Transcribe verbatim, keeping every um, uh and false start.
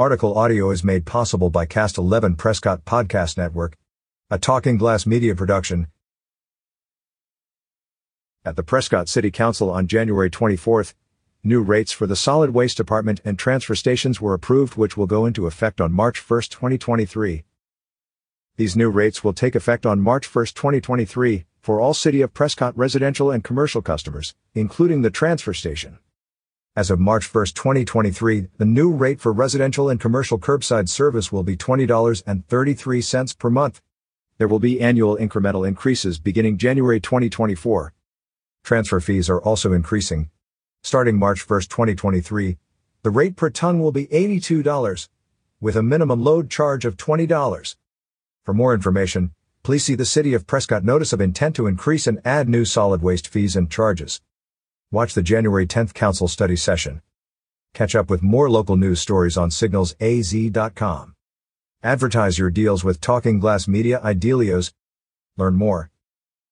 Article audio is made possible by Cast eleven Prescott Podcast Network, a Talking Glass Media production. At the Prescott City Council on January twenty-fourth, new rates for the solid waste department and transfer stations were approved, which will go into effect on March first, twenty twenty-three. These new rates will take effect on March first, twenty twenty-three, for all City of Prescott residential and commercial customers, including the transfer station. As of March first, twenty twenty-three, the new rate for residential and commercial curbside service will be twenty dollars and thirty-three cents per month. There will be annual incremental increases beginning January twenty twenty-four. Transfer fees are also increasing. Starting March first, twenty twenty-three, the rate per ton will be eighty-two dollars, with a minimum load charge of twenty dollars. For more information, please see the City of Prescott Notice of Intent to Increase and Add New Solid Waste Fees and Charges. Watch the January tenth Council Study Session. Catch up with more local news stories on signals a z dot com. Advertise your deals with Talking Glass Media Idealios. Learn more.